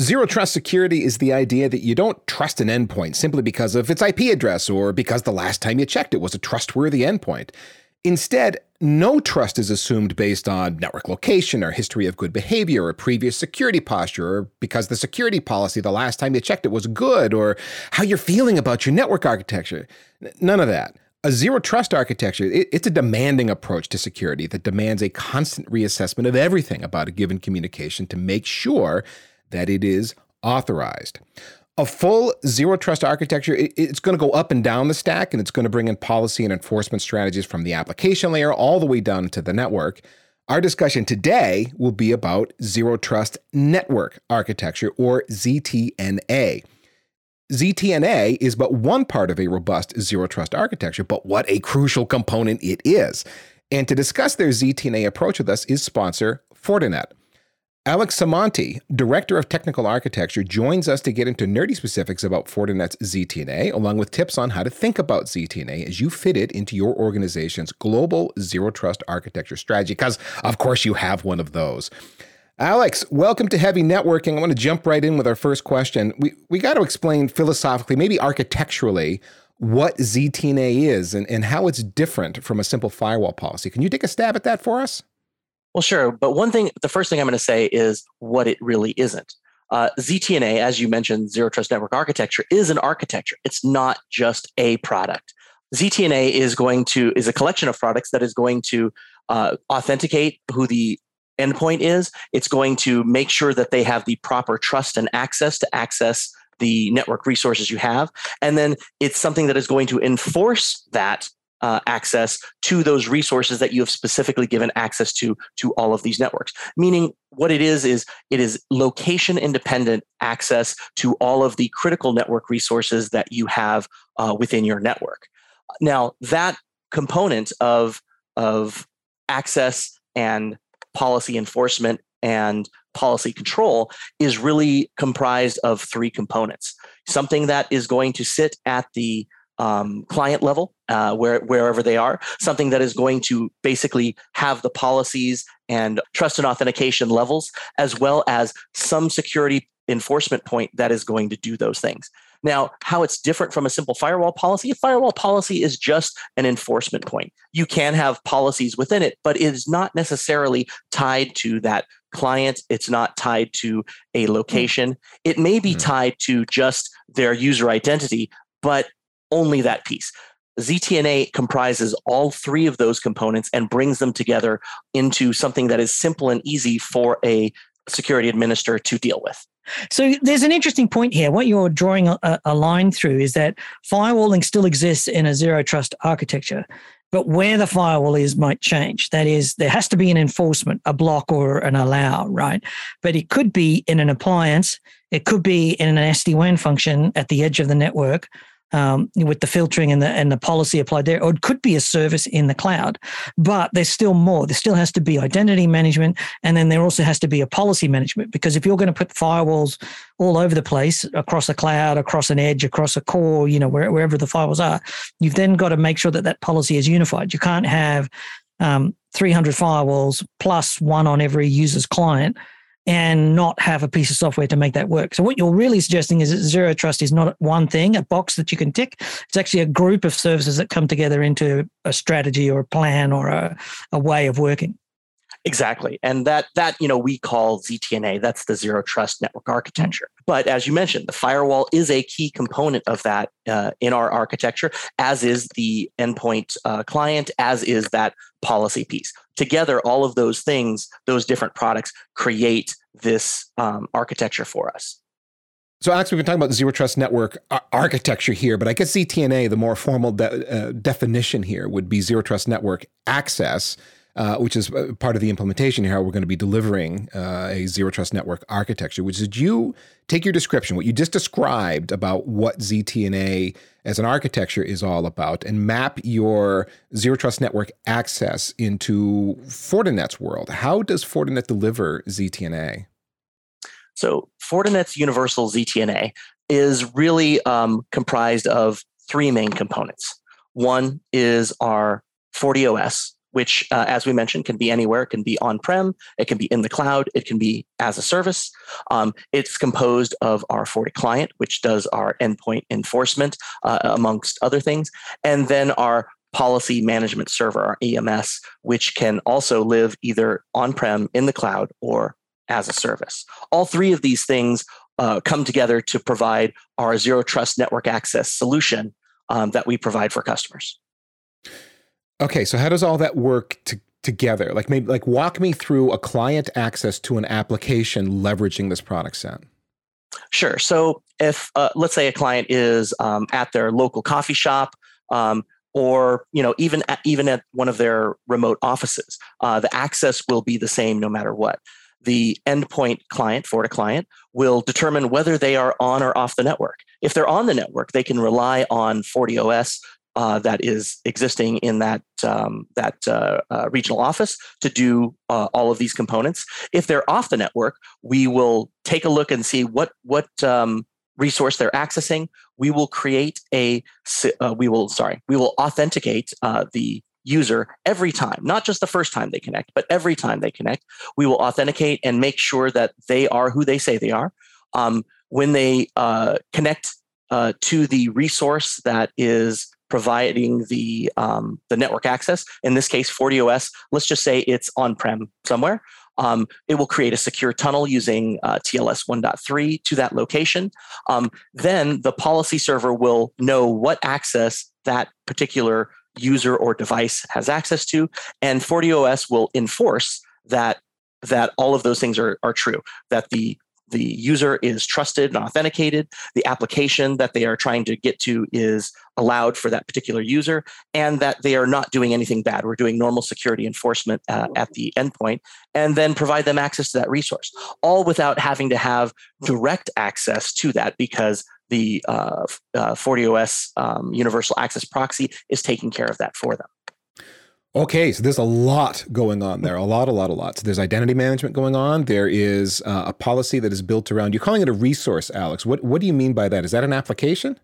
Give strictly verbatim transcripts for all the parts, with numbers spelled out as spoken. Zero trust security is the idea that you don't trust an endpoint simply because of its I P address or because the last time you checked it was a trustworthy endpoint. Instead, no trust is assumed based on network location or history of good behavior or previous security posture or because the security policy the last time you checked it was good or how you're feeling about your network architecture. None of that. A zero trust architecture, it, it's a demanding approach to security that demands a constant reassessment of everything about a given communication to make sure that it is authorized. A full zero trust architecture, it, it's going to go up and down the stack, and it's going to bring in policy and enforcement strategies from the application layer all the way down to the network. Our discussion today will be about zero trust network architecture, or Z T N A. Z T N A is but one part of a robust zero trust architecture, but what a crucial component it is. And to discuss their Z T N A approach with us is sponsor Fortinet. Alex Samonte, Director of Technical Architecture, joins us to get into nerdy specifics about Fortinet's Z T N A, along with tips on how to think about Z T N A as you fit it into your organization's global zero trust architecture strategy, because of course you have one of those. Alex, welcome to Heavy Networking. I want to jump right in with our first question. We we got to explain philosophically, maybe architecturally, what Z T N A is and, and how it's different from a simple firewall policy. Can you take a stab at that for us? Well, sure. But one thing, the first thing I'm going to say is what it really isn't. Uh, Z T N A, as you mentioned, Zero Trust Network Architecture, is an architecture. It's not just a product. Z T N A is going to is a collection of products that is going to uh, authenticate who the endpoint is. It's going to make sure that they have the proper trust and access to access the network resources you have. And then it's something that is going to enforce that uh, access to those resources that you have specifically given access to, to all of these networks. Meaning what it is, is it is location independent access to all of the critical network resources that you have uh, within your network. Now that component of, of access and policy enforcement and policy control is really comprised of three components. Something that is going to sit at the um, client level, uh, where, wherever they are, something that is going to basically have the policies and trust and authentication levels, as well as some security enforcement point that is going to do those things. Now, how it's different from a simple firewall policy, a firewall policy is just an enforcement point. You can have policies within it, but it is not necessarily tied to that client. It's not tied to a location. It may be tied to just their user identity, but only that piece. Z T N A comprises all three of those components and brings them together into something that is simple and easy for a security administrator to deal with. So there's an interesting point here. What you're drawing a, a line through is that firewalling still exists in a zero trust architecture, but where the firewall is might change. That is, there has to be an enforcement, a block or an allow, right? But it could be in an appliance. It could be in an S D WAN function at the edge of the network, Um, with the filtering and the and the policy applied there, or it could be a service in the cloud. But there's still more. There still has to be identity management, and then there also has to be a policy management, because if you're going to put firewalls all over the place, across a cloud, across an edge, across a core, you know, where, wherever the firewalls are, you've then got to make sure that that policy is unified. You can't have um, three hundred firewalls plus one on every user's client and not have a piece of software to make that work. So what you're really suggesting is that zero trust is not one thing, a box that you can tick. It's actually a group of services that come together into a strategy or a plan or a, a way of working. Exactly. And that, that you know, we call Z T N A. That's the zero trust network architecture. But as you mentioned, the firewall is a key component of that uh, in our architecture, as is the endpoint uh, client, as is that policy piece. Together, all of those things, those different products, create this um, architecture for us. So, Alex, we've been talking about zero trust network ar- architecture here, but I guess Z T N A, the more formal de- uh, definition here, would be zero trust network access, uh, which is part of the implementation here. We're going to be delivering uh, a zero trust network architecture, which is you take your description, what you just described about what Z T N A as an architecture is all about, and map your zero trust network access into Fortinet's world. How does Fortinet deliver Z T N A? So Fortinet's universal Z T N A is really um, comprised of three main components. One is our FortiOS, which, uh, as we mentioned, can be anywhere. It can be on-prem, it can be in the cloud, it can be as a service. Um, it's composed of our FortiClient, which does our endpoint enforcement, uh, amongst other things, and then our policy management server, our E M S, which can also live either on-prem, in the cloud, or as a service. All three of these things uh, come together to provide our zero trust network access solution um, that we provide for customers. Okay, so how does all that work to, together? Like, maybe, like, walk me through a client access to an application leveraging this product set. Sure. So if uh, let's say a client is um, at their local coffee shop, um, or you know, even at, even at one of their remote offices, uh, the access will be the same no matter what. The endpoint client, FortiClient, will determine whether they are on or off the network. If they're on the network, they can rely on FortiOS uh, that is existing in that um, that uh, uh, regional office to do uh, all of these components. If they're off the network, we will take a look and see what what um, resource they're accessing. We will create a uh, we will sorry we will authenticate uh, the user every time, not just the first time they connect, but every time they connect. We will authenticate and make sure that they are who they say they are. Um, when they uh, connect uh, to the resource that is providing the um, the network access, in this case, FortiOS, let's just say it's on-prem somewhere. Um, it will create a secure tunnel using uh, T L S one point three to that location. Um, then the policy server will know what access that particular user or device has access to, and FortiOS will enforce that that all of those things are, are true, that the the user is trusted and authenticated, the application that they are trying to get to is allowed for that particular user, and that they are not doing anything bad. We're doing normal security enforcement uh, at the endpoint, and then provide them access to that resource, all without having to have direct access to that, because the uh, uh, FortiOS um, Universal Access Proxy is taking care of that for them. Okay, so there's a lot going on there, a lot, a lot, a lot. So there's identity management going on. There is uh, a policy that is built around, you're calling it a resource, Alex. What what do you mean by that? Is that an application?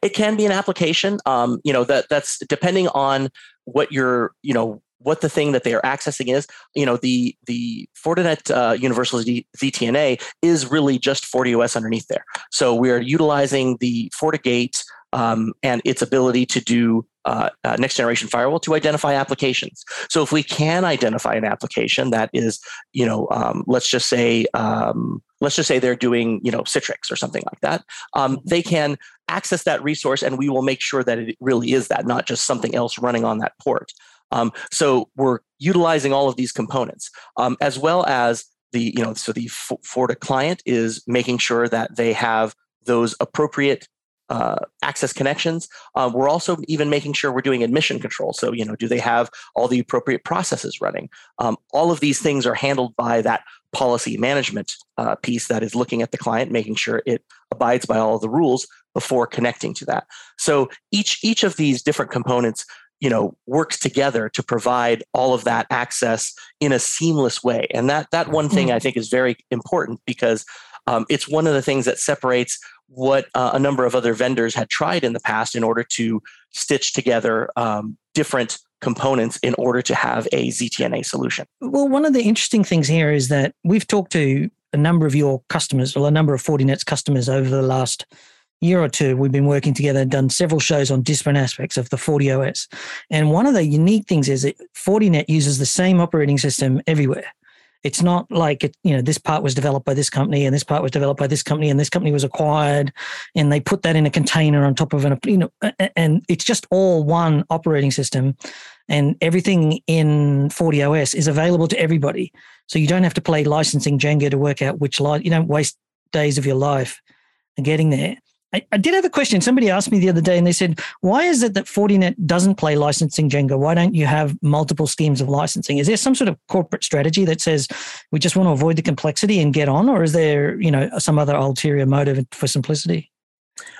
It can be an application. Um, you know, that that's depending on what your, you know, what the thing that they are accessing is. You know, the the Fortinet uh, Universal Z T N A is really just FortiOS underneath there. So we're utilizing the FortiGate um, and its ability to do uh, uh, next generation firewall to identify applications. So if we can identify an application that is, you know, um, let's just say, um, let's just say they're doing, you know, Citrix or something like that, um, they can access that resource, and we will make sure that it really is that, not just something else running on that port. Um, so we're utilizing all of these components, um, as well as the, you know, so the FortiClient is making sure that they have those appropriate uh, access connections. Uh, we're also even making sure we're doing admission control. So, you know, do they have all the appropriate processes running? Um, all of these things are handled by that policy management uh, piece that is looking at the client, making sure it abides by all of the rules before connecting to that. So each each of these different components, you know, works together to provide all of that access in a seamless way. And that that one thing I think is very important, because um, it's one of the things that separates what uh, a number of other vendors had tried in the past in order to stitch together um, different components in order to have a Z T N A solution. Well, one of the interesting things here is that we've talked to a number of your customers, or a number of Fortinet's customers over the last year or two. We've been working together and done several shows on different aspects of the FortiOS. And one of the unique things is that Fortinet uses the same operating system everywhere. It's not like, it, you know, this part was developed by this company and this part was developed by this company and this company was acquired and they put that in a container on top of an, you know, and it's just all one operating system, and everything in FortiOS is available to everybody. So you don't have to play licensing Jenga to work out which light, you don't waste days of your life getting there. I did have a question. Somebody asked me the other day and they said, why is it that Fortinet doesn't play licensing Jenga? Why don't you have multiple schemes of licensing? Is there some sort of corporate strategy that says we just want to avoid the complexity and get on? Or is there, you know, some other ulterior motive for simplicity?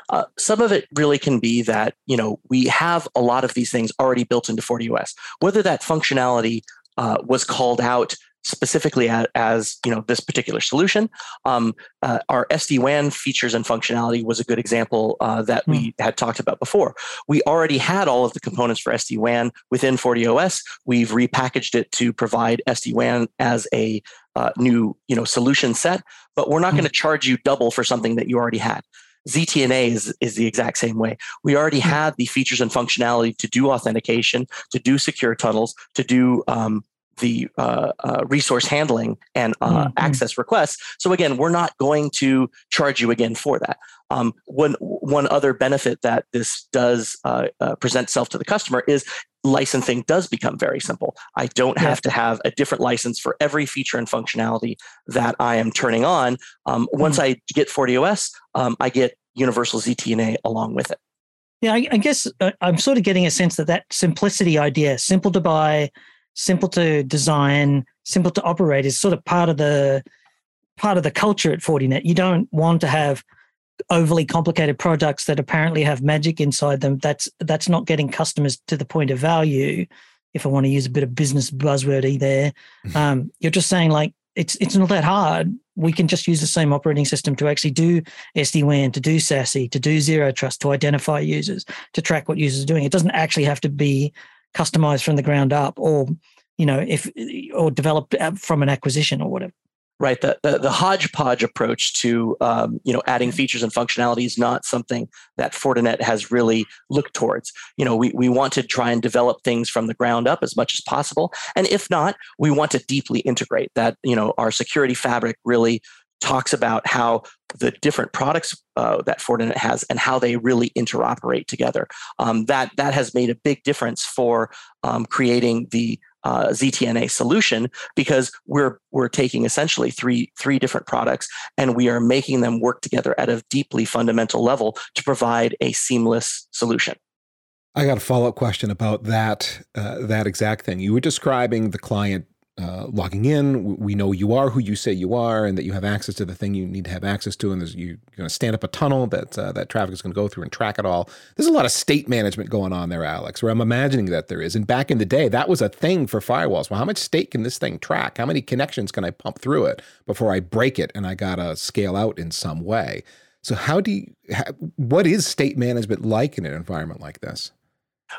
Uh, some of it really can be that, you know, we have a lot of these things already built into FortiOS. Whether that functionality uh, was called out specifically as, as you know, this particular solution. Um, uh, our S D WAN features and functionality was a good example uh, that mm. we had talked about before. We already had all of the components for S D WAN within FortiOS. We've repackaged it to provide S D WAN as a uh, new you know, solution set, but we're not mm. going to charge you double for something that you already had. Z T N A is, is the exact same way. We already had the features and functionality to do authentication, to do secure tunnels, to do um, the uh, uh, resource handling and uh, mm-hmm. access requests. So again, we're not going to charge you again for that. Um, one, one other benefit that this does uh, uh, present itself to the customer is licensing does become very simple. I don't have to have a different license for every feature and functionality that I am turning on. Um, once mm-hmm. I get FortiOS, um, I get universal Z T N A along with it. Yeah, I, I guess I'm sort of getting a sense that that simplicity idea, simple to buy, simple to design, simple to operate, is sort of part of the part of the culture at Fortinet. You don't want to have overly complicated products that apparently have magic inside them. That's that's not getting customers to the point of value, if I want to use a bit of business buzzwordy there. Um, you're just saying, like, it's it's not that hard. We can just use the same operating system to actually do S D WAN, to do SASE, to do zero trust, to identify users, to track what users are doing. It doesn't actually have to be customized from the ground up, or you know, if or developed from an acquisition or whatever. Right. The, the the hodgepodge approach to um, you know, adding features and functionality is not something that Fortinet has really looked towards. You know, we we want to try and develop things from the ground up as much as possible, and if not, we want to deeply integrate that. You know, our security fabric really talks about how the different products uh, that Fortinet has and how they really interoperate together. Um, that that has made a big difference for um, creating the uh, Z T N A solution, because we're we're taking essentially three three different products and we are making them work together at a deeply fundamental level to provide a seamless solution. I got a follow-up question about that uh, that exact thing. You were describing the client Uh, logging in. We know you are who you say you are, and that you have access to the thing you need to have access to, and there's, you're going to stand up a tunnel that uh, that traffic is going to go through and track it all. There's a lot of state management going on there, Alex, where I'm imagining that there is. And back in the day, that was a thing for firewalls. Well, how much state can this thing track? How many connections can I pump through it before I break it and I got to scale out in some way? So how do you, how, what is state management like in an environment like this?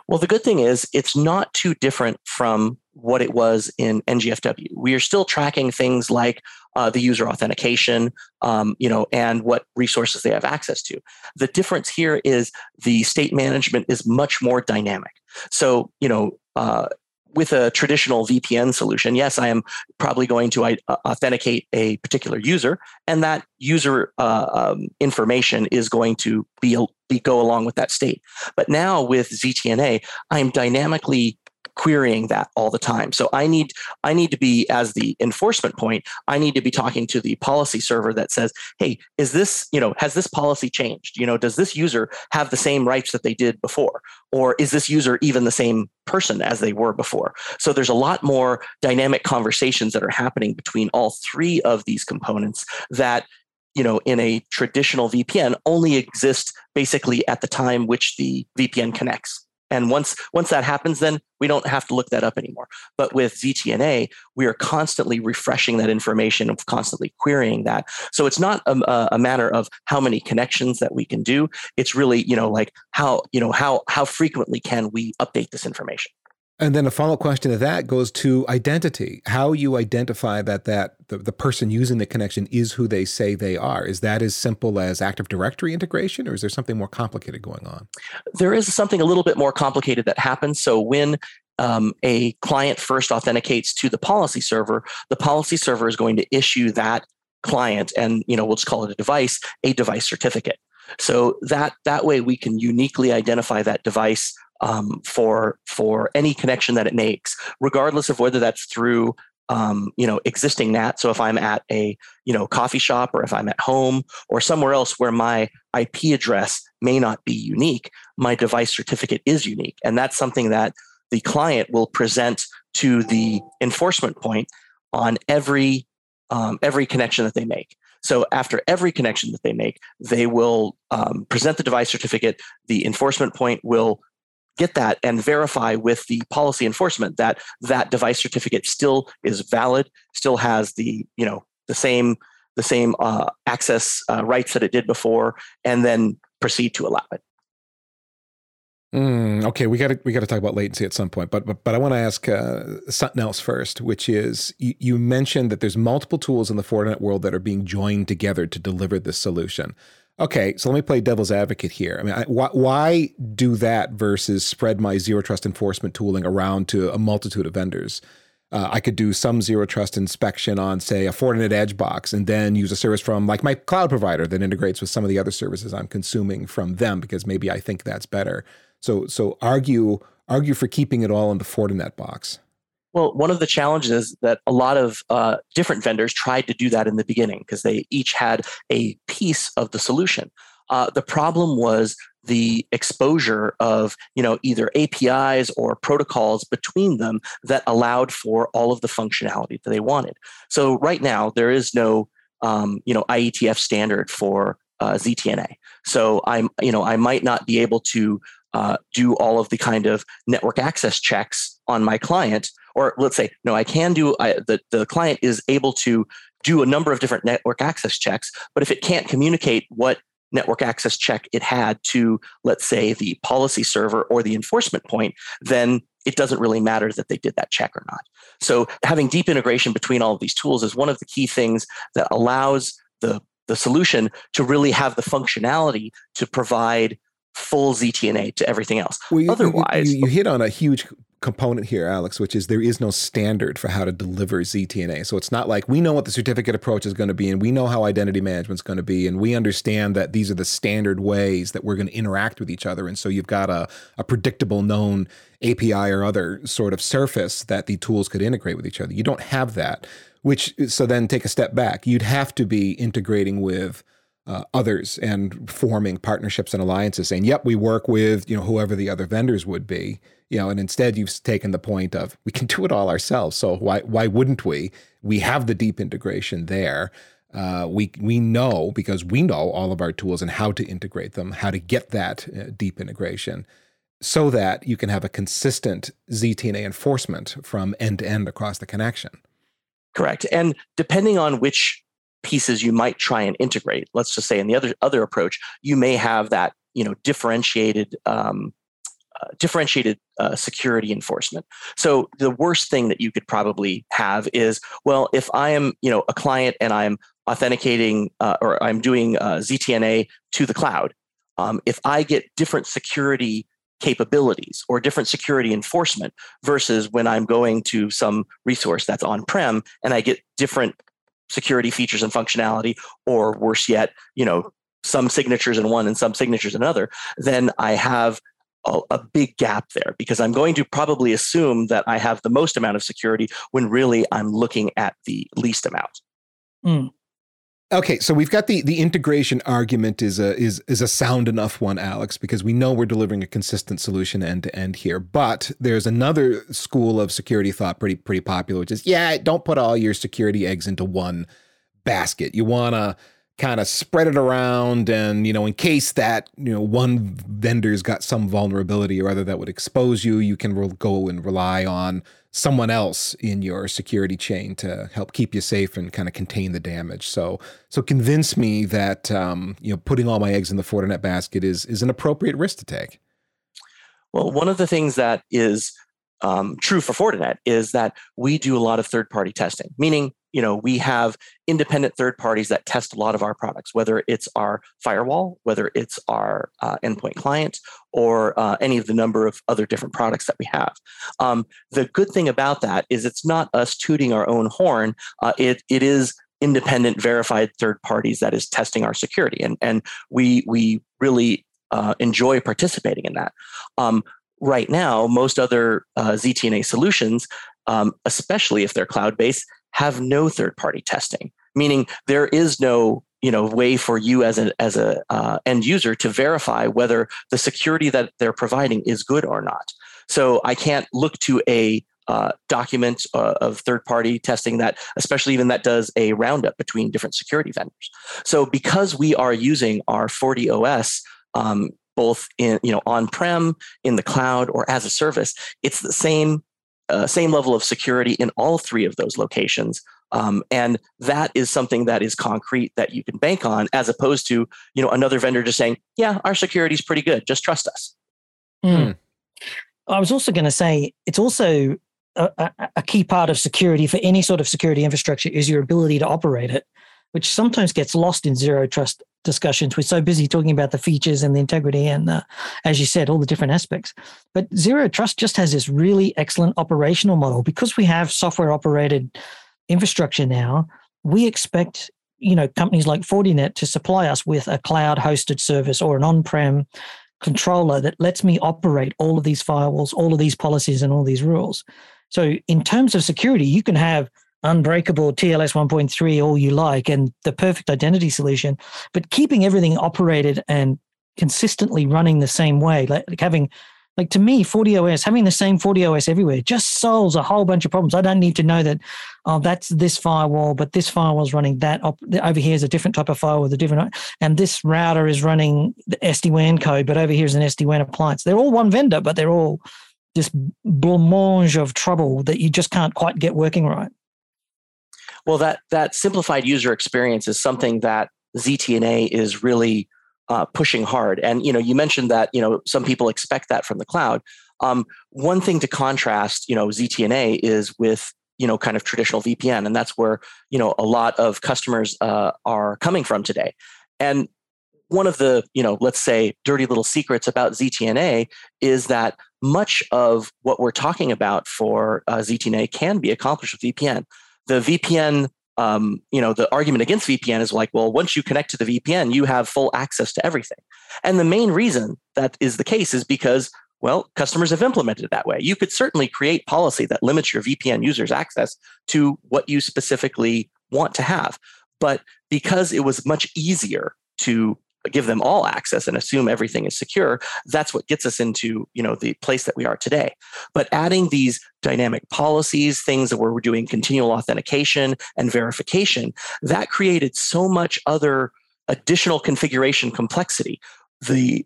Well, the good thing is it's not too different from what it was in N G F W. We are still tracking things like uh, the user authentication, um, you know, and what resources they have access to. The difference here is the state management is much more dynamic. So, you know, uh, with a traditional V P N solution, yes, I am probably going to uh, authenticate a particular user, and that user uh, um, information is going to be, be go along with that state. But now with Z T N A, I'm dynamically querying that all the time. So I need I need to be, as the enforcement point, I need to be talking to the policy server that says, hey, is this, you know, has this policy changed? You know, does this user have the same rights that they did before? Or is this user even the same person as they were before? So there's a lot more dynamic conversations that are happening between all three of these components that, you know, in a traditional V P N only exist basically at the time which the V P N connects. And once once that happens, then we don't have to look that up anymore. But with Z T N A, we are constantly refreshing that information and constantly querying that. So it's not a, a matter of how many connections that we can do. It's really, you know, like how, you know, how how frequently can we update this information? And then a follow-up question to that goes to identity. How you identify that that the, the person using the connection is who they say they are. Is that as simple as Active Directory integration, or is there something more complicated going on? There is something a little bit more complicated that happens. So when um, a client first authenticates to the policy server, the policy server is going to issue that client, and you know, we'll just call it a device, a device certificate. So that that way we can uniquely identify that device Um, for for any connection that it makes, regardless of whether that's through um, you know, existing N A T. So if I'm at a you know coffee shop, or if I'm at home, or somewhere else where my I P address may not be unique, my device certificate is unique, and that's something that the client will present to the enforcement point on every um, every connection that they make. So after every connection that they make, they will um, present the device certificate. The enforcement point will get that and verify with the policy enforcement that that device certificate still is valid, still has the, you know, the same the same uh, access uh, rights that it did before, and then proceed to allow it. Mm, okay, we got to we got to talk about latency at some point, but but, but I want to ask uh, something else first, which is you, you mentioned that there's multiple tools in the Fortinet world that are being joined together to deliver this solution. Okay, so let me play devil's advocate here. I mean, I, why, why do that versus spread my zero trust enforcement tooling around to a multitude of vendors? Uh, I could do some zero trust inspection on, say, a Fortinet Edge box, and then use a service from like my cloud provider that integrates with some of the other services I'm consuming from them, because maybe I think that's better. So, so argue argue for keeping it all in the Fortinet box. Well, one of the challenges is that a lot of uh, different vendors tried to do that in the beginning because they each had a piece of the solution. Uh, the problem was the exposure of, you know, either A P Is or protocols between them that allowed for all of the functionality that they wanted. So right now there is no, um, you know, I E T F standard for uh, Z T N A. So I'm, you know, I might not be able to uh, do all of the kind of network access checks on my client. Or let's say, no, I can do, I, the, the client is able to do a number of different network access checks, but if it can't communicate what network access check it had to, let's say, the policy server or the enforcement point, then it doesn't really matter that they did that check or not. So having deep integration between all of these tools is one of the key things that allows the, the solution to really have the functionality to provide full Z T N A to everything else. Well, you, Otherwise, you, you, you hit on a huge component here, Alex, which is there is no standard for how to deliver Z T N A. So it's not like we know what the certificate approach is going to be, and we know how identity management is going to be, and we understand that these are the standard ways that we're going to interact with each other. And so you've got a, a predictable known A P I or other sort of surface that the tools could integrate with each other. You don't have that, which so then take a step back. You'd have to be integrating with Uh, others and forming partnerships and alliances, saying, yep, we work with, you know, whoever the other vendors would be, you know, and instead you've taken the point of, we can do it all ourselves. So why why wouldn't we? We have the deep integration there. Uh, we we know, because we know all of our tools and how to integrate them, how to get that uh, deep integration so that you can have a consistent Z T N A enforcement from end to end across the connection. Correct. And depending on which pieces you might try and integrate, let's just say in the other other approach, you may have that, you know, differentiated um, uh, differentiated uh, security enforcement. So the worst thing that you could probably have is, well, if I am, you know, a client and I'm authenticating uh, or I'm doing uh, Z T N A to the cloud, um, if I get different security capabilities or different security enforcement versus when I'm going to some resource that's on-prem and I get different security features and functionality, or worse yet, you know, some signatures in one and some signatures in another, then I have a, a big gap there because I'm going to probably assume that I have the most amount of security when really I'm looking at the least amount. Mm. Okay, so we've got the the integration argument is a is is a sound enough one, Alex, because we know we're delivering a consistent solution end to end here. But there's another school of security thought pretty pretty popular, which is, yeah, don't put all your security eggs into one basket. You want to kind of spread it around, and, you know, in case that, you know, one vendor's got some vulnerability or other that would expose you, you can re- go and rely on someone else in your security chain to help keep you safe and kind of contain the damage. So, so convince me that, um, you know, putting all my eggs in the Fortinet basket is, is an appropriate risk to take. Well, one of the things that is um, true for Fortinet is that we do a lot of third-party testing, meaning, you know, we have independent third parties that test a lot of our products, whether it's our firewall, whether it's our uh, endpoint client, or uh, any of the number of other different products that we have. Um, the good thing about that is it's not us tooting our own horn. Uh, it it is independent, verified third parties that is testing our security, and and we we really uh, enjoy participating in that. Um, right now, most other uh, Z T N A solutions, um, especially if they're cloud-based, have no third-party testing, meaning there is no, you know, way for you as an as a uh, end user to verify whether the security that they're providing is good or not. So I can't look to a uh, document uh, of third-party testing that, especially even that does a roundup between different security vendors. So because we are using our FortiOS um, both in, you know, on-prem, in the cloud, or as a service, it's the same uh, same level of security in all three of those locations. Um, and that is something that is concrete that you can bank on, as opposed to, you know, another vendor just saying, yeah, our security is pretty good, just trust us. Mm. I was also going to say, it's also a, a key part of security for any sort of security infrastructure is your ability to operate it, which sometimes gets lost in zero trust discussions. We're so busy talking about the features and the integrity and, uh, as you said, all the different aspects. But zero trust just has this really excellent operational model. Because we have software operated infrastructure now, we expect, you know, companies like Fortinet to supply us with a cloud hosted service or an on-prem controller that lets me operate all of these firewalls, all of these policies, and all these rules. So in terms of security, you can have unbreakable T L S one point three all you like and the perfect identity solution, but keeping everything operated and consistently running the same way, like, like having, like to me, FortiOS, having the same FortiOS everywhere just solves a whole bunch of problems. I don't need to know that, oh, that's this firewall, but this firewall's running that. Op- over here is a different type of firewall with a different, and this router is running the S D WAN code, but over here is an S D WAN appliance. They're all one vendor, but they're all this blancmange of trouble that you just can't quite get working right. Well, that that simplified user experience is something that Z T N A is really uh, pushing hard. And, you know, you mentioned that, you know, some people expect that from the cloud. Um, one thing to contrast, you know, Z T N A is with, you know, kind of traditional V P N. And that's where, you know, a lot of customers uh, are coming from today. And one of the, you know, let's say dirty little secrets about Z T N A is that much of what we're talking about for uh, Z T N A can be accomplished with V P N. The V P N, um, you know, the argument against V P N is like, well, once you connect to the V P N, you have full access to everything. And the main reason that is the case is because, well, customers have implemented it that way. You could certainly create policy that limits your V P N users' access to what you specifically want to have. But because it was much easier to give them all access and assume everything is secure, that's what gets us into, you know, the place that we are today. But adding these dynamic policies, things that we're doing continual authentication and verification, that created so much other additional configuration complexity. The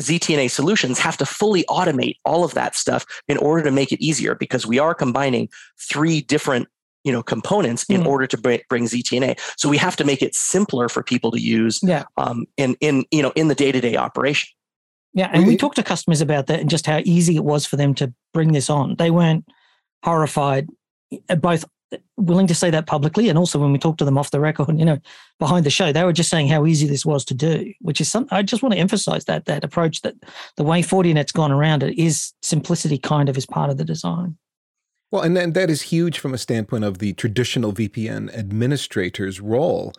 Z T N A solutions have to fully automate all of that stuff in order to make it easier, because we are combining three different, you know, components in mm. order to bring Z T N A. So we have to make it simpler for people to use yeah. um, in, in, you know, in the day-to-day operation. Yeah. And we, we talked to customers about that and just how easy it was for them to bring this on. They weren't horrified, both willing to say that publicly. And also when we talked to them off the record, you know, behind the show, they were just saying how easy this was to do, which is something I just want to emphasize, that, that approach, that the way Fortinet's gone around it is simplicity kind of is part of the design. Well, and then that is huge from a standpoint of the traditional V P N administrator's role.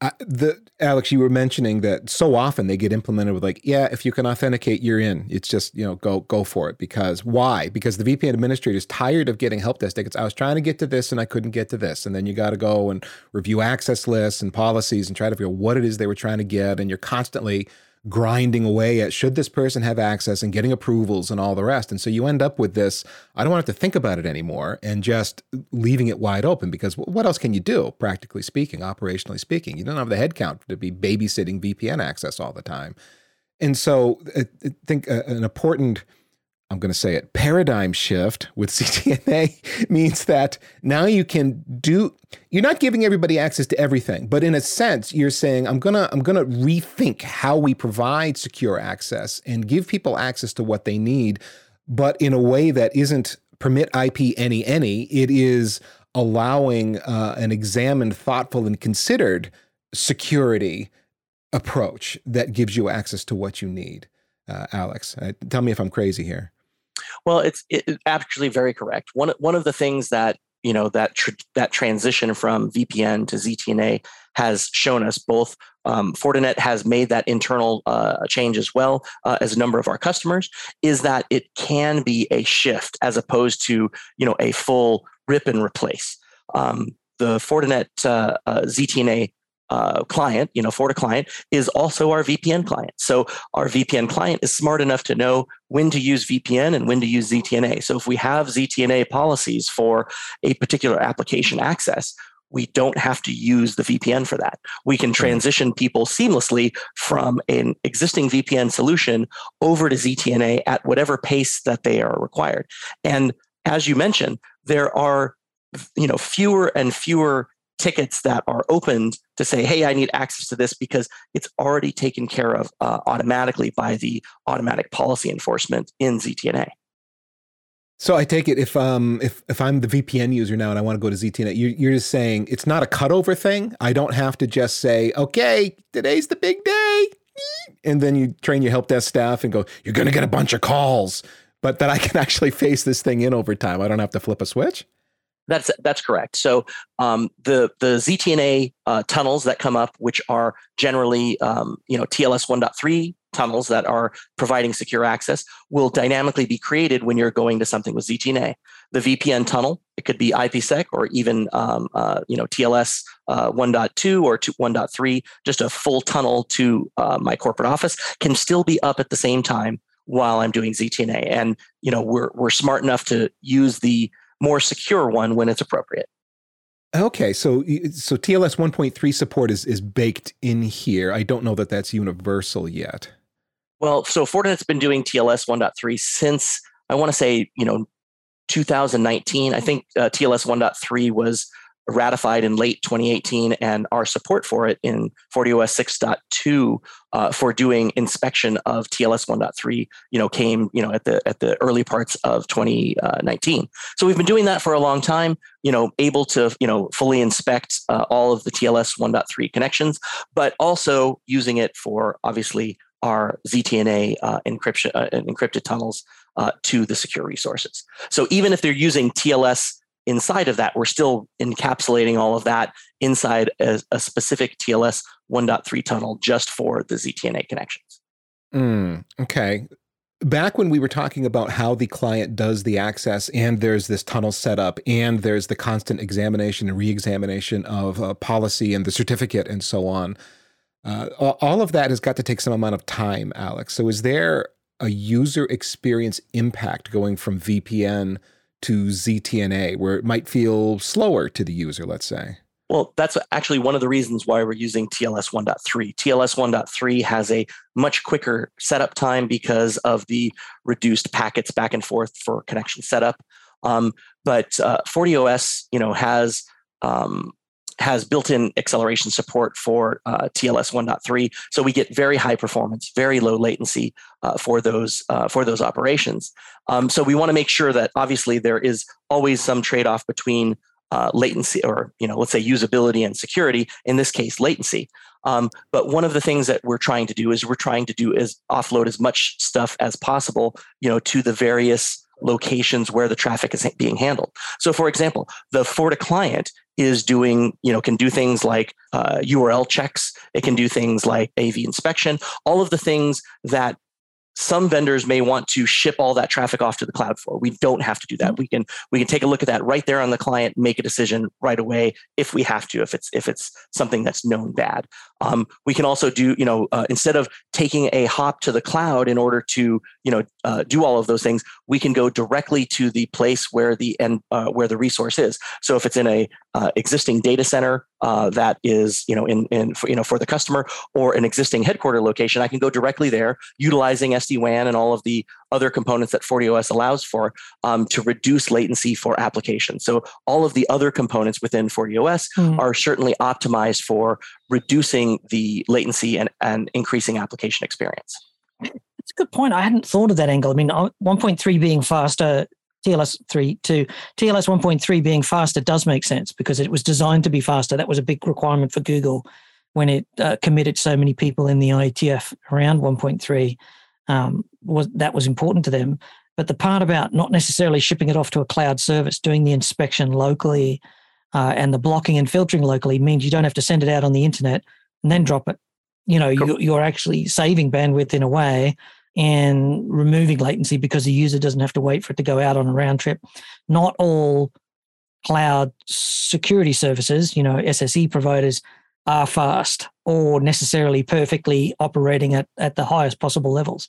Uh, the, Alex, you were mentioning that so often they get implemented with like, yeah, if you can authenticate, you're in. It's just, you know, go go for it. Because why? Because the V P N administrator is tired of getting help desk tickets. I was trying to get to this and I couldn't get to this. And then you got to go and review access lists and policies and try to figure out what it is they were trying to get. And you're constantly grinding away at should this person have access and getting approvals and all the rest. And so you end up with this, I don't want to have to think about it anymore, and just leaving it wide open, because what else can you do, practically speaking, operationally speaking? You don't have the headcount to be babysitting V P N access all the time. And so I think an important, I'm going to say it, paradigm shift with Z T N A means that now you can do, you're not giving everybody access to everything, but in a sense, you're saying, I'm going to, I'm going to rethink how we provide secure access and give people access to what they need, but in a way that isn't permit I P any, any, it is allowing uh, an examined, thoughtful, and considered security approach that gives you access to what you need. Uh, Alex, uh, tell me if I'm crazy here. Well, it's it, actually very correct. One one of the things that, you know, that tr- that transition from V P N to Z T N A has shown us, both um, Fortinet has made that internal uh, change as well uh, as a number of our customers, is that it can be a shift as opposed to, you know, a full rip and replace. Um, the Fortinet uh, uh, Z T N A Uh, client, you know, FortiClient is also our V P N client. So our V P N client is smart enough to know when to use V P N and when to use Z T N A. So if we have Z T N A policies for a particular application access, we don't have to use the V P N for that. We can transition people seamlessly from an existing V P N solution over to Z T N A at whatever pace that they are required. And as you mentioned, there are, you know, fewer and fewer tickets that are opened to say, hey, I need access to this, because it's already taken care of uh, automatically by the automatic policy enforcement in Z T N A. So I take it if um if, if I'm the V P N user now and I want to go to Z T N A, you, you're just saying it's not a cutover thing. I don't have to just say, okay, today's the big day, and then you train your help desk staff and go, you're going to get a bunch of calls, but that I can actually phase this thing in over time. I don't have to flip a switch. That's that's correct. So um, the the Z T N A uh, tunnels that come up, which are generally um, you know T L S one point three tunnels that are providing secure access, will dynamically be created when you're going to something with Z T N A. The V P N tunnel, it could be IPsec or even um, uh, you know T L S uh, one point two or one point three, just a full tunnel to uh, my corporate office, can still be up at the same time while I'm doing Z T N A. And you know we're we're smart enough to use the more secure one when it's appropriate. Okay, so so T L S one point three support is is baked in here. I don't know that that's universal yet. Well, so Fortinet's been doing T L S one point three since, I want to say, you know, two thousand nineteen. I think uh, T L S one point three was ratified in late twenty eighteen, and our support for it in FortiOS six point two uh, for doing inspection of T L S one point three, you know, came, you know, at the at the early parts of twenty nineteen. So we've been doing that for a long time, you know, able to, you know, fully inspect uh, all of the T L S one point three connections, but also using it for obviously our Z T N A uh, encryption uh, encrypted tunnels uh, to the secure resources. So even if they're using T L S inside of that, we're still encapsulating all of that inside a, a specific T L S one point three tunnel just for the Z T N A connections. Mm, okay. Back when we were talking about how the client does the access, and there's this tunnel setup, and there's the constant examination and re-examination of uh, policy and the certificate and so on, uh, all of that has got to take some amount of time, Alex. So is there a user experience impact going from V P N to Z T N A, where it might feel slower to the user, let's say? Well, that's actually one of the reasons why we're using T L S one point three. T L S one point three has a much quicker setup time because of the reduced packets back and forth for connection setup. Um, but uh, FortiOS, you know, has um, has built-in acceleration support for uh, T L S one point three, so we get very high performance, very low latency uh, for those uh, for those operations. Um, so we want to make sure that obviously there is always some trade-off between uh, latency, or you know, let's say usability and security. In this case, latency. Um, but one of the things that we're trying to do is we're trying to do is offload as much stuff as possible, you know, to the various locations where the traffic is being handled. So, for example, the FortiClient is doing, you know, can do things like uh, U R L checks. It can do things like A V inspection, all of the things that some vendors may want to ship all that traffic off to the cloud for. We don't have to do that. We can we can take a look at that right there on the client, make a decision right away if we have to, if it's if it's something that's known bad. Um, we can also do, you know, uh, instead of taking a hop to the cloud in order to, you know, uh, do all of those things, we can go directly to the place where the end, uh, where the resource is. So if it's in a uh, existing data center uh, that is, you know, in in for, you know for the customer, or an existing headquarter location, I can go directly there, utilizing S D WAN and all of the other components that FortiOS allows for um, to reduce latency for applications. So all of the other components within FortiOS mm. are certainly optimized for reducing the latency and, and increasing application experience. That's a good point. I hadn't thought of that angle. I mean, one point three being faster, T L S three to T L S one point three being faster does make sense because it was designed to be faster. That was a big requirement for Google when it uh, committed so many people in the I E T F around one point three. Um, was that was important to them. But the part about not necessarily shipping it off to a cloud service, doing the inspection locally uh, and the blocking and filtering locally means you don't have to send it out on the internet and then drop it. You know, cool. you, you're actually saving bandwidth in a way and removing latency because the user doesn't have to wait for it to go out on a round trip. Not all cloud security services, you know, S S E providers, are fast or necessarily perfectly operating at, at the highest possible levels.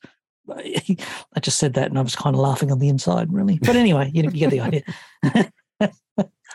I just said that and I was kind of laughing on the inside, really. But anyway, you, you get the idea.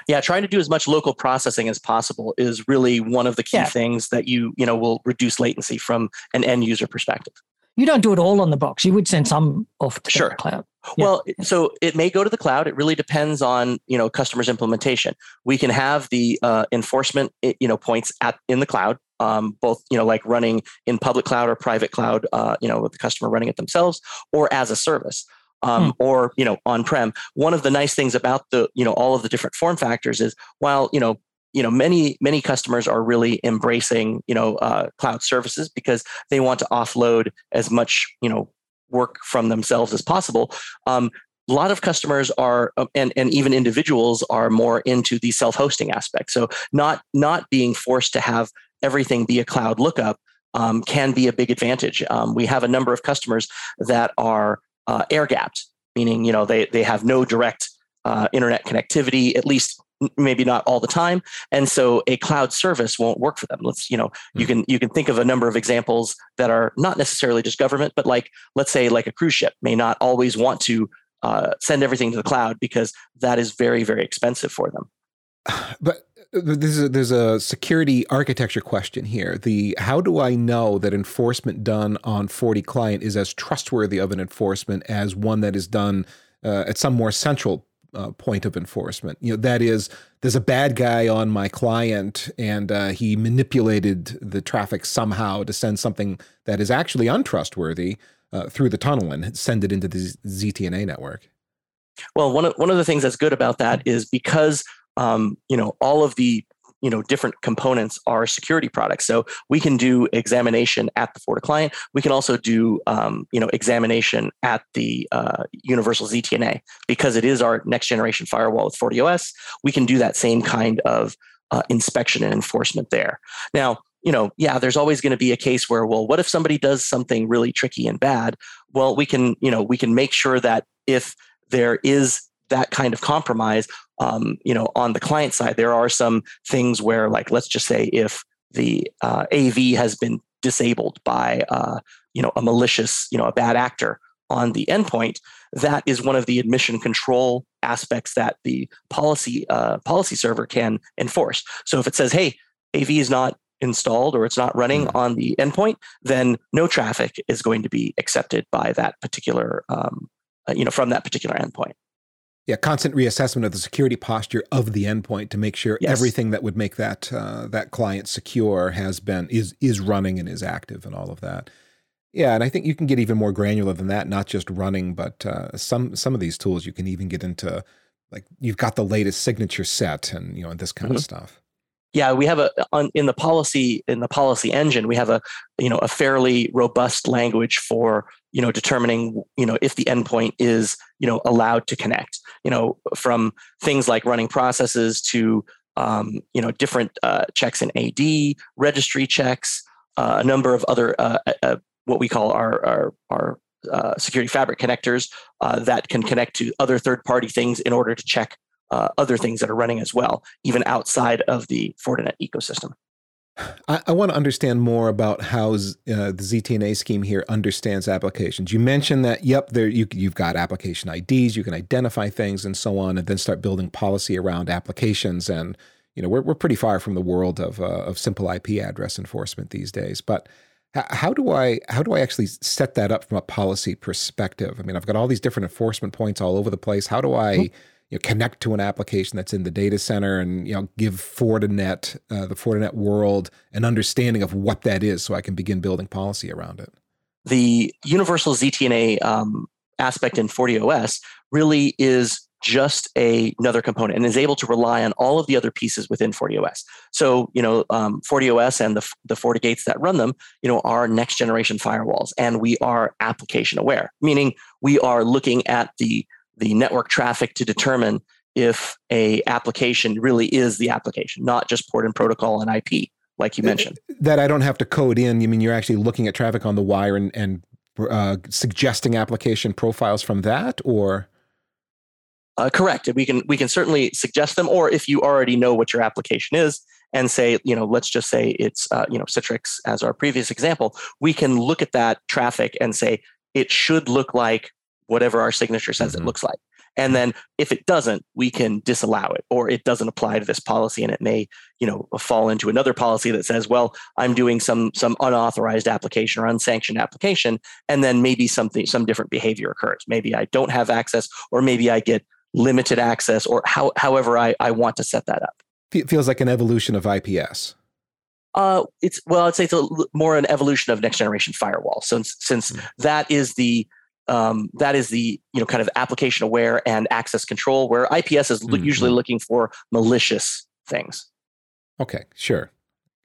yeah, trying to do as much local processing as possible is really one of the key yeah. things that you, you know, will reduce latency from an end user perspective. You don't do it all on the box. You would send some off to sure. the cloud. Yeah. Well, so it may go to the cloud. It really depends on, you know, customer's implementation. We can have the uh, enforcement, you know, points at in the cloud, um, both, you know, like running in public cloud or private cloud, uh, you know, with the customer running it themselves or as a service. Um, hmm. Or, you know, on-prem. One of the nice things about the, you know, all of the different form factors is while, you know, you know, many, many customers are really embracing, you know, uh, cloud services because they want to offload as much, you know, work from themselves as possible. Um, a lot of customers are, uh, and, and even individuals are more into the self-hosting aspect. So not, not being forced to have everything be a cloud lookup um, can be a big advantage. Um, we have a number of customers that are uh, air-gapped, meaning, you know, they, they have no direct uh, internet connectivity, at least maybe not all the time. And so a cloud service won't work for them. Let's, you know, mm-hmm. you can, you can think of a number of examples that are not necessarily just government, but like, let's say like a cruise ship may not always want to uh, send everything to the cloud because that is very, very expensive for them. But this is, there's a security architecture question here. The, how do I know that enforcement done on FortiClient is as trustworthy of an enforcement as one that is done uh, at some more central Uh, point of enforcement? You know, that is, there's a bad guy on my client and uh, he manipulated the traffic somehow to send something that is actually untrustworthy uh, through the tunnel and send it into the Z T N A network. Well, one of, one of the things that's good about that is because, um, you know, all of the, you know, different components are security products. So we can do examination at the FortiClient. We can also do, um, you know, examination at the uh, universal Z T N A because it is our next generation firewall with FortiOS. We can do that same kind of uh, inspection and enforcement there. Now, you know, yeah, there's always going to be a case where, well, what if somebody does something really tricky and bad? Well, we can, you know, we can make sure that if there is that kind of compromise, um, you know, on the client side, there are some things where, like, let's just say if the uh, A V has been disabled by, uh, you know, a malicious, you know, a bad actor on the endpoint, that is one of the admission control aspects that the policy uh, policy server can enforce. So if it says, hey, A V is not installed or it's not running mm-hmm. on the endpoint, then no traffic is going to be accepted by that particular, um, uh, you know, from that particular endpoint. Yeah, constant reassessment of the security posture of the endpoint to make sure yes. everything that would make that uh, that client secure has been is is running and is active and all of that. Yeah, and I think you can get even more granular than that. Not just running, but uh, some some of these tools you can even get into, like, you've got the latest signature set and, you know, this kind mm-hmm. of stuff. Yeah, we have a on, in the policy in the policy engine we have a you know a fairly robust language for you know determining you know if the endpoint is you know allowed to connect, you know from things like running processes to um, you know different uh, checks in A D, registry checks, uh, a number of other uh, uh, what we call our our our uh, security fabric connectors uh, that can connect to other third party things in order to check Uh, other things that are running as well, even outside of the Fortinet ecosystem. I, I want to understand more about how z, uh, the Z T N A scheme here understands applications. You mentioned that, yep, there you, you've got application I Ds, you can identify things and so on, and then start building policy around applications. And you know we're we're pretty far from the world of uh, of simple I P address enforcement these days. But h- how do I how do I actually set that up from a policy perspective? I mean, I've got all these different enforcement points all over the place. How do I mm-hmm. You know, connect to an application that's in the data center and you know give Fortinet, uh, the Fortinet world, an understanding of what that is so I can begin building policy around it? The universal Z T N A um, aspect in FortiOS really is just a, another component and is able to rely on all of the other pieces within FortiOS. So, you know, um, FortiOS and the, the FortiGates that run them, you know, are next generation firewalls, and we are application aware, meaning we are looking at the the network traffic to determine if a application really is the application, not just port and protocol and I P, like you mentioned. That I don't have to code in. You mean you're actually looking at traffic on the wire and, and uh, suggesting application profiles from that, or? Uh, correct. We can we can certainly suggest them, or if you already know what your application is and say, you know, let's just say it's, uh, you know, Citrix as our previous example, we can look at that traffic and say, it should look like whatever our signature says mm-hmm. it looks like. And then if it doesn't, we can disallow it, or it doesn't apply to this policy, and it may, you know, fall into another policy that says, well, I'm doing some some unauthorized application or unsanctioned application, and then maybe something some different behavior occurs. Maybe I don't have access, or maybe I get limited access, or how, however I, I want to set that up. It feels like an evolution of I P S. Uh, it's well, I'd say it's a, more an evolution of next generation firewall. Since since mm-hmm. that is the um, that is the you know kind of application aware and access control, where I P S is mm-hmm. usually looking for malicious things. Okay, sure,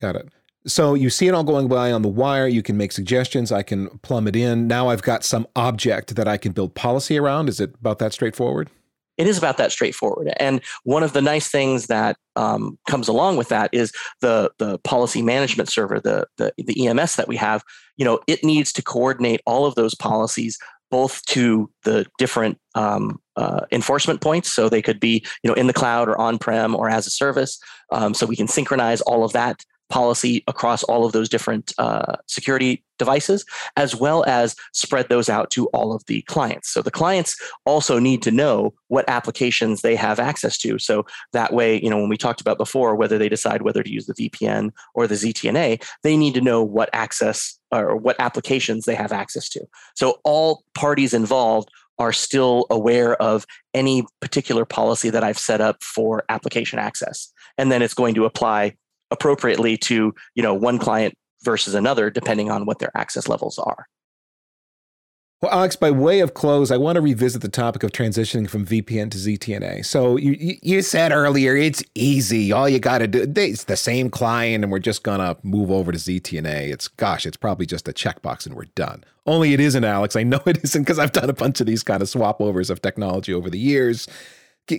got it. So you see it all going by on the wire. You can make suggestions. I can plumb it in. Now I've got some object that I can build policy around. Is it about that straightforward? It is about that straightforward. And one of the nice things that um, comes along with that is the the policy management server, the, the the E M S that we have, you know, it needs to coordinate all of those policies, both to the different um, uh, enforcement points. So they could be, you know, in the cloud or on-prem or as a service. Um, so we can synchronize all of that policy across all of those different uh, security devices, as well as spread those out to all of the clients. So the clients also need to know what applications they have access to. So that way, you know, when we talked about before, whether they decide whether to use the V P N or the Z T N A, they need to know what access or what applications they have access to. So all parties involved are still aware of any particular policy that I've set up for application access. And then it's going to apply appropriately to, you know, one client versus another, depending on what their access levels are. Well, Alex, by way of close, I want to revisit the topic of transitioning from V P N to Z T N A. So you you said earlier, it's easy. All you got to do, it's the same client, and we're just going to move over to Z T N A. It's, gosh, it's probably just a checkbox and we're done. Only it isn't, Alex. I know it isn't, because I've done a bunch of these kind of swap overs of technology over the years.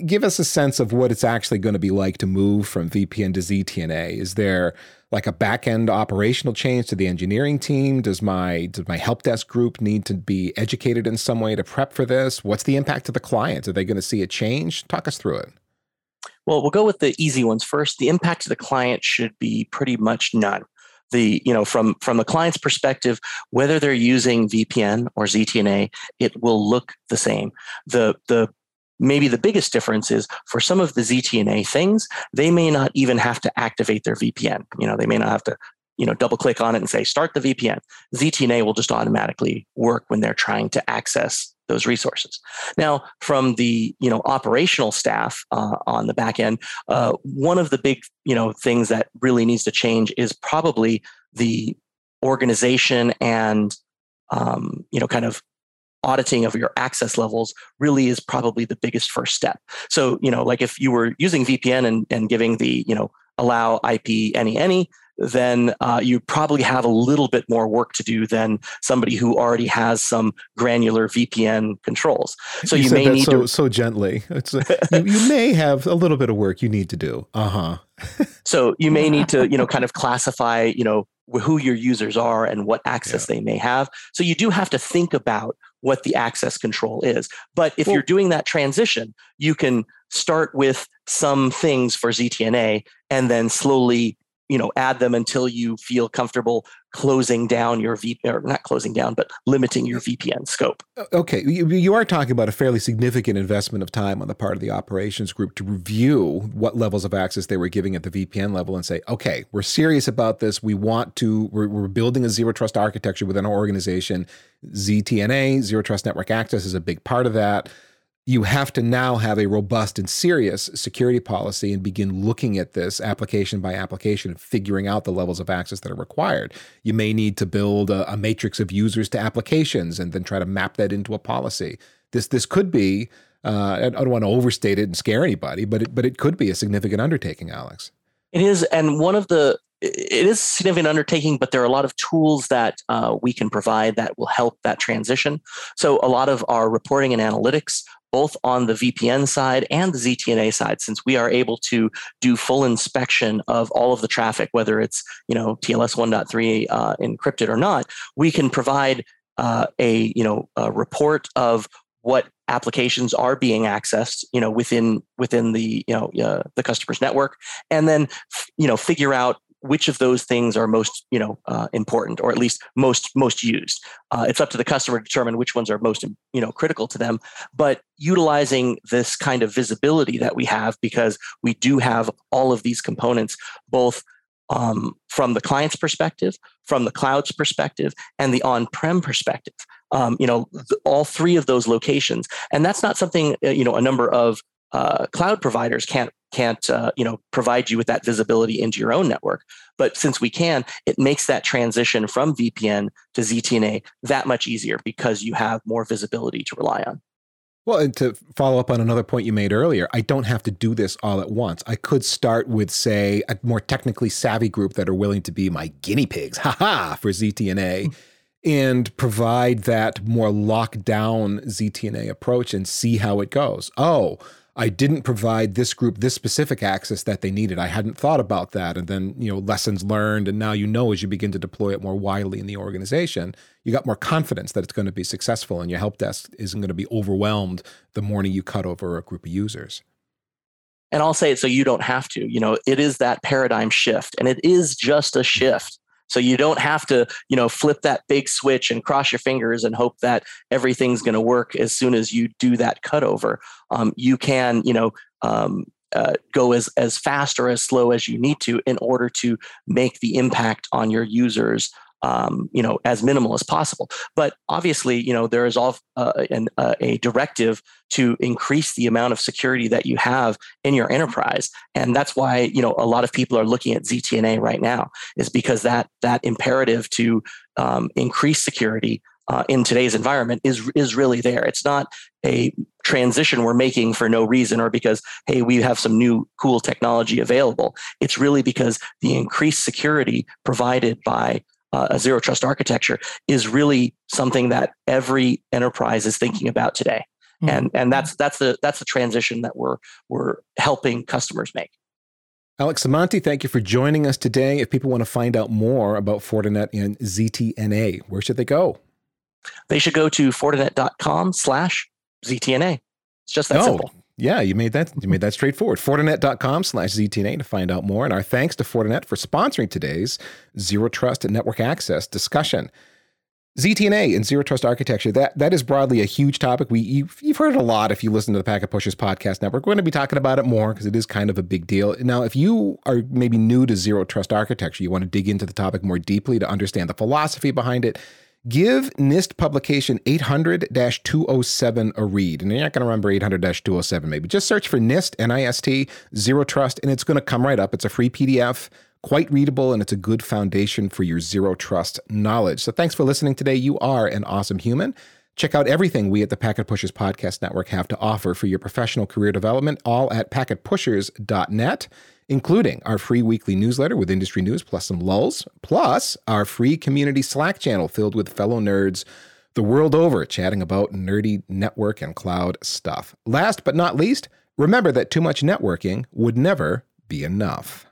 Give us a sense of what it's actually going to be like to move from V P N to Z T N A. Is there like a back-end operational change to the engineering team? Does my does my help desk group need to be educated in some way to prep for this? What's the impact to the client? Are they going to see a change? Talk us through it. Well, we'll go with the easy ones first. The impact to the client should be pretty much none. The, you know, from, from the client's perspective, whether they're using V P N or Z T N A, it will look the same. The the Maybe the biggest difference is for some of the Z T N A things, they may not even have to activate their V P N. You know, they may not have to, you know, double click on it and say, start the V P N. Z T N A will just automatically work when they're trying to access those resources. Now, from the, you know, operational staff uh, on the back end, uh, one of the big, you know, things that really needs to change is probably the organization and, um, you know, kind of auditing of your access levels really is probably the biggest first step. So, you know, like if you were using V P N and, and giving the, you know, allow I P any, any, then uh, you probably have a little bit more work to do than somebody who already has some granular V P N controls. So you, you may need so, to so gently. It's a, you, you may have a little bit of work you need to do. Uh huh. So you may need to, you know, kind of classify, you know, who your users are and what access yeah. they may have. So you do have to think about what the access control is. But if well, you're doing that transition, you can start with some things for Z T N A and then slowly, you know, add them until you feel comfortable closing down your V P N, or not closing down, but limiting your V P N scope. Okay. You, you are talking about a fairly significant investment of time on the part of the operations group to review what levels of access they were giving at the V P N level and say, okay, we're serious about this. We want to, we're, we're building a zero trust architecture within our organization. Z T N A, zero trust network access, is a big part of that. You have to now have a robust and serious security policy and begin looking at this application by application and figuring out the levels of access that are required. You may need to build a, a matrix of users to applications and then try to map that into a policy. This this could be, uh, I don't want to overstate it and scare anybody, but it, but it could be a significant undertaking, Alex. It is, and one of the, it is a significant undertaking, but there are a lot of tools that uh, we can provide that will help that transition. So a lot of our reporting and analytics, both on the V P N side and the Z T N A side, since we are able to do full inspection of all of the traffic, whether it's, you know, T L S one point three uh, encrypted or not, we can provide uh, a, you know, a report of what applications are being accessed, you know, within within the, you know, uh, the customer's network, and then, you know, figure out which of those things are most, you know, uh, important, or at least most most used. Uh, it's up to the customer to determine which ones are most, you know, critical to them. But utilizing this kind of visibility that we have, because we do have all of these components, both um, from the client's perspective, from the cloud's perspective, and the on-prem perspective. Um, you know, th- all three of those locations, and that's not something uh, you know a number of uh, cloud providers can't. can't uh, you know, provide you with that visibility into your own network. But since we can, it makes that transition from V P N to Z T N A that much easier because you have more visibility to rely on. Well, and to follow up on another point you made earlier, I don't have to do this all at once. I could start with, say, a more technically savvy group that are willing to be my guinea pigs, haha, for Z T N A, mm-hmm. and provide that more locked down Z T N A approach and see how it goes. Oh, I didn't provide this group this specific access that they needed. I hadn't thought about that. And then, you know, lessons learned. And now, you know, as you begin to deploy it more widely in the organization, you got more confidence that it's going to be successful and your help desk isn't going to be overwhelmed the morning you cut over a group of users. And I'll say it so you don't have to. You know, it is that paradigm shift, and it is just a shift. So you don't have to, you know, flip that big switch and cross your fingers and hope that everything's going to work as soon as you do that cutover. Um, you can, you know, um, uh, go as as fast or as slow as you need to in order to make the impact on your users, um, you know, as minimal as possible. But obviously, you know, there is all uh, an, uh, a directive to increase the amount of security that you have in your enterprise. And that's why, you know, a lot of people are looking at Z T N A right now, is because that that imperative to um, increase security uh, in today's environment is is really there. It's not a transition we're making for no reason, or because, hey, we have some new cool technology available. It's really because the increased security provided by Uh, a zero trust architecture is really something that every enterprise is thinking about today, mm-hmm. and and that's that's the that's the transition that we're we're helping customers make. Alex Samonte, thank you for joining us today. If people want to find out more about Fortinet and Z T N A, where should they go? They should go to fortinet dot com slash Z T N A. It's just that oh. simple. Yeah, you made that you made that straightforward. Fortinet dot com slash Z T N A to find out more. And our thanks to Fortinet for sponsoring today's Zero Trust and Network Access discussion. Z T N A and Zero Trust Architecture, that, that is broadly a huge topic. We you've, you've heard a lot if you listen to the Packet Pushers Podcast Network. We're going to be talking about it more because it is kind of a big deal. Now, if you are maybe new to Zero Trust Architecture, you want to dig into the topic more deeply to understand the philosophy behind it, give NIST publication eight hundred dash two oh seven a read. And you're not going to remember eight hundred dash two oh seven, maybe. Just search for NIST, N I S T, Zero Trust, and it's going to come right up. It's a free P D F, quite readable, and it's a good foundation for your Zero Trust knowledge. So thanks for listening today. You are an awesome human. Check out everything we at the Packet Pushers Podcast Network have to offer for your professional career development, all at packet pushers dot net. Including our free weekly newsletter with industry news, plus some lulls, plus our free community Slack channel filled with fellow nerds the world over chatting about nerdy network and cloud stuff. Last but not least, remember that too much networking would never be enough.